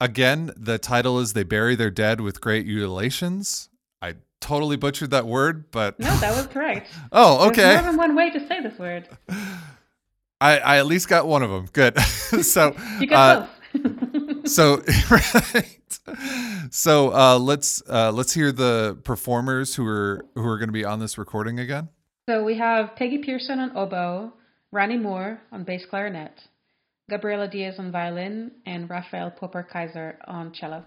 again, the title is They Bury Their Dead with Great Ululations. I totally butchered that word, but... No, that was correct. Oh, okay. There's more than one way to say this word. I at least got one of them. Good. So you got both. So let's hear the performers who are going to be on this recording again. So we have Peggy Pearson on oboe, Randy Moore on bass clarinet, Gabriela Diaz on violin, and Raphael Popper-Kaiser on cello.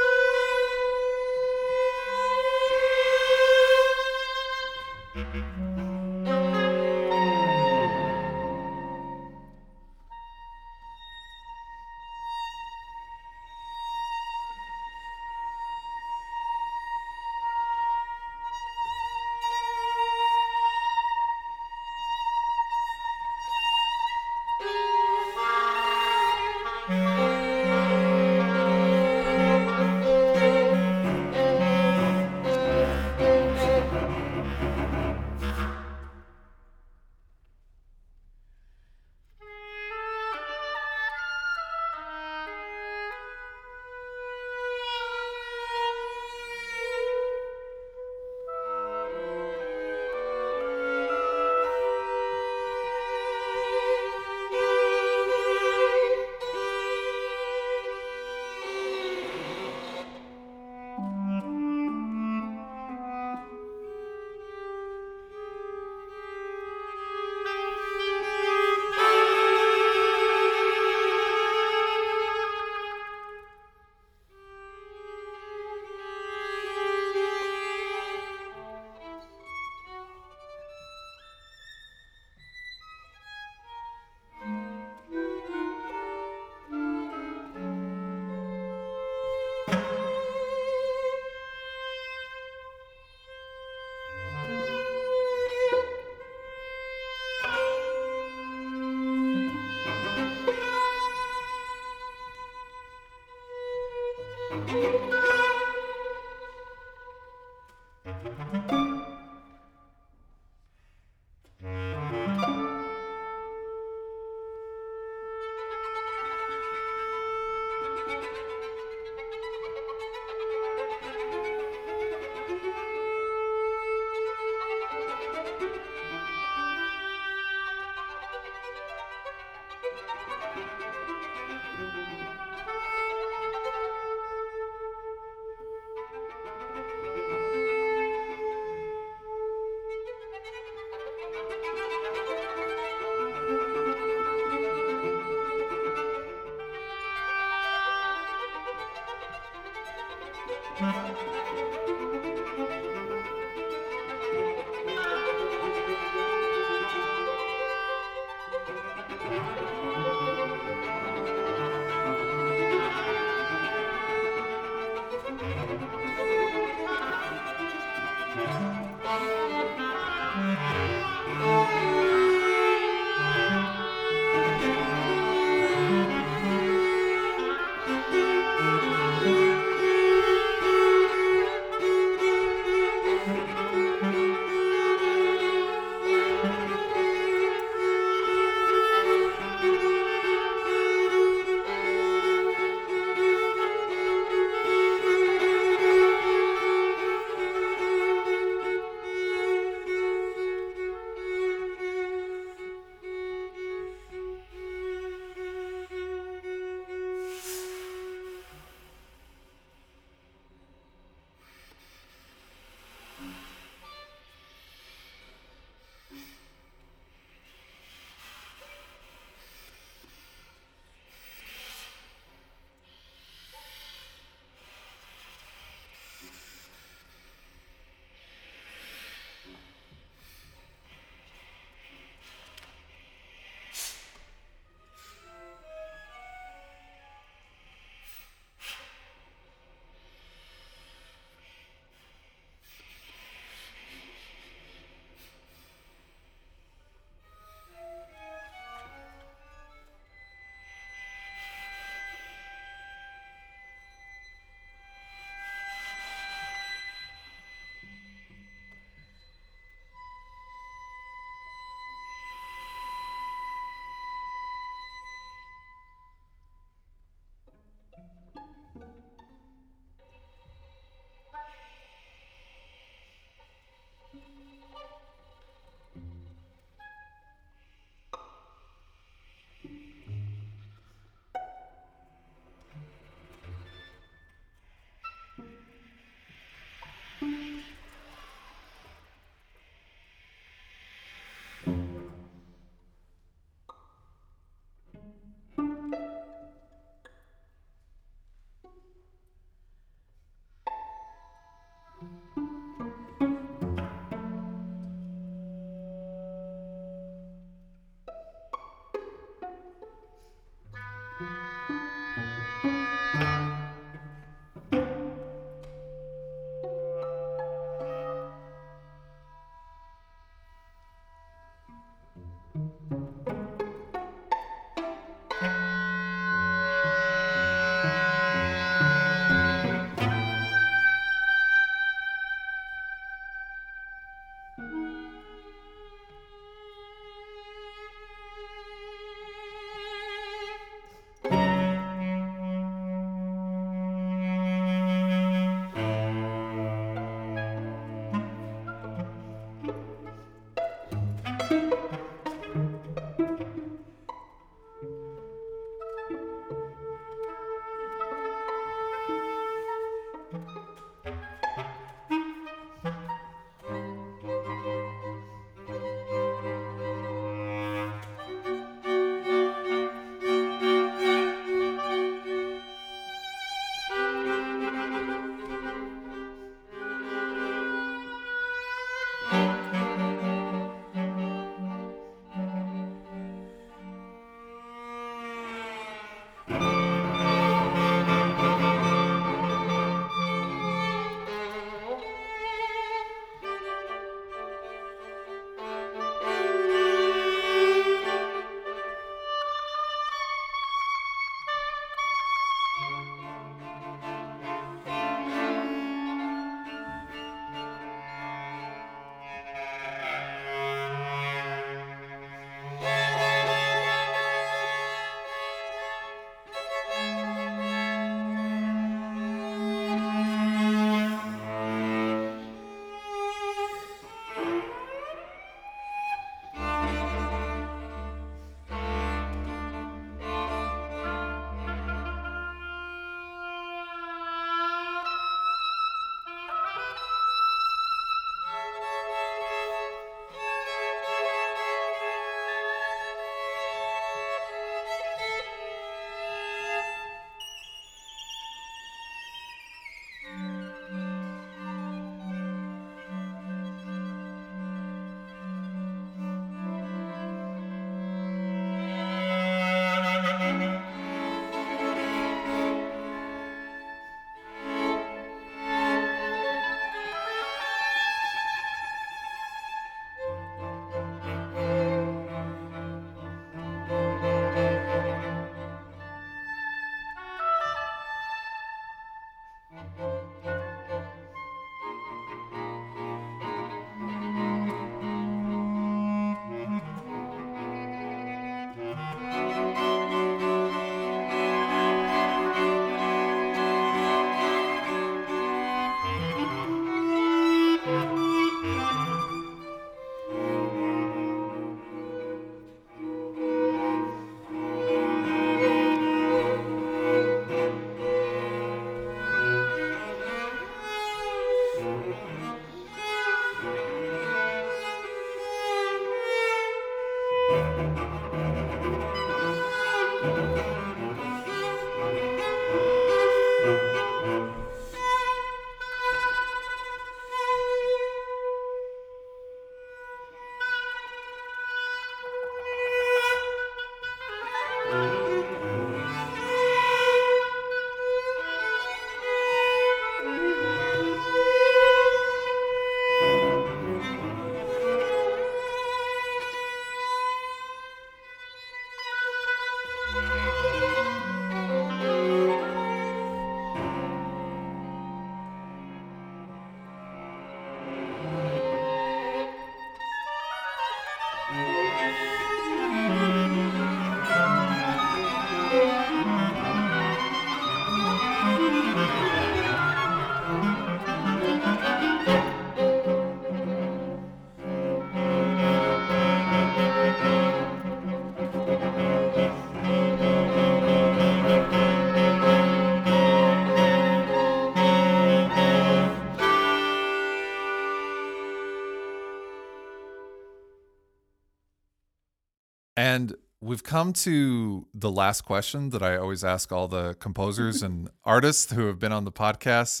And We've come to the last question that I always ask all the composers and artists who have been on the podcast.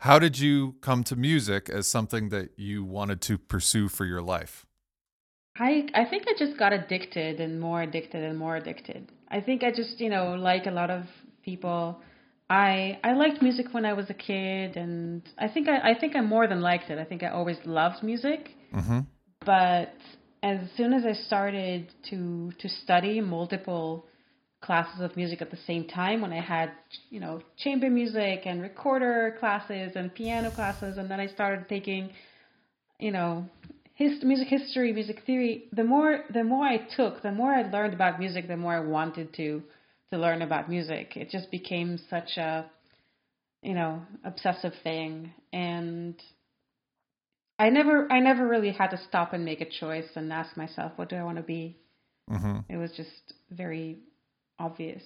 How did you come to music as something that you wanted to pursue for your life? I think I just got addicted and more addicted and more addicted. I think I just, like a lot of people, I liked music when I was a kid, and I think I more than liked it. I think I always loved music, mm-hmm. But as soon as I started to study multiple classes of music at the same time, when I had, chamber music and recorder classes and piano classes, and then I started taking, music history, music theory, the more I took, the more I learned about music, the more I wanted to learn about music. It just became such a, obsessive thing. And I never really had to stop and make a choice and ask myself, what do I want to be? Mm-hmm. It was just very obvious.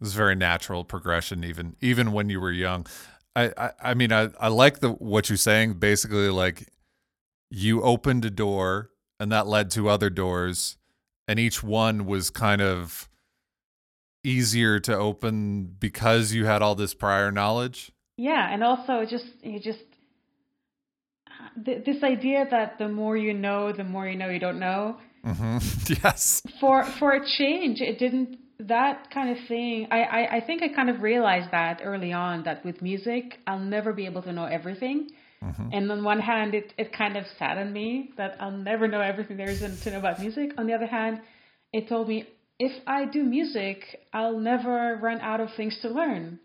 It was a very natural progression, even when you were young. I mean, I like what you're saying, basically like you opened a door and that led to other doors, and each one was kind of easier to open because you had all this prior knowledge. Yeah, and also you just this idea that the more you know you don't know. Mm-hmm. Yes. For a change, it didn't, that kind of thing. I think I kind of realized that early on, that with music, I'll never be able to know everything. Mm-hmm. And on one hand, it kind of saddened me that I'll never know everything there is to know about music. On the other hand, it told me, if I do music, I'll never run out of things to learn.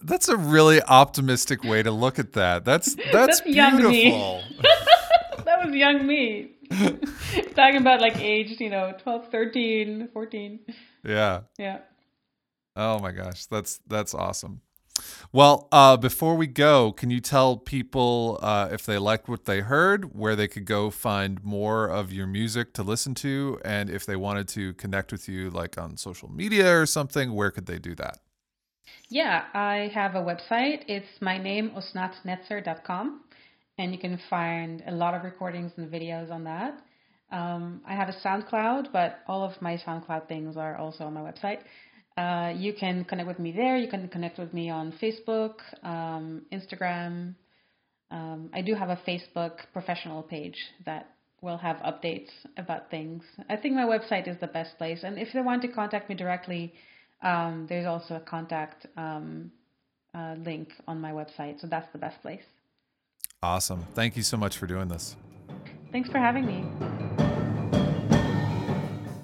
That's a really optimistic way to look at that. That's beautiful. Young me. That was young me. Talking about like age, 12, 13, 14. Yeah. Yeah. Oh my gosh. That's awesome. Well, before we go, can you tell people if they liked what they heard, where they could go find more of your music to listen to, and if they wanted to connect with you like on social media or something, where could they do that? Yeah, I have a website. It's my name, osnatnetzer.com, and you can find a lot of recordings and videos on that. I have a SoundCloud, but all of my SoundCloud things are also on my website. You can connect with me there. You can connect with me on Facebook, Instagram. I do have a Facebook professional page that will have updates about things. I think my website is the best place. And if they want to contact me directly, there's also a contact link on my website. So that's the best place. Awesome. Thank you so much for doing this. Thanks for having me.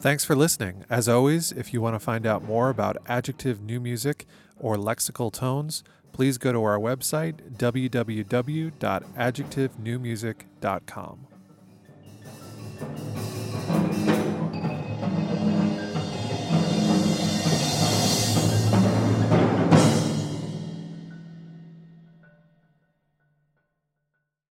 Thanks for listening. As always, if you want to find out more about Adjective New Music or Lexical Tones, please go to our website, www.adjectivenewmusic.com.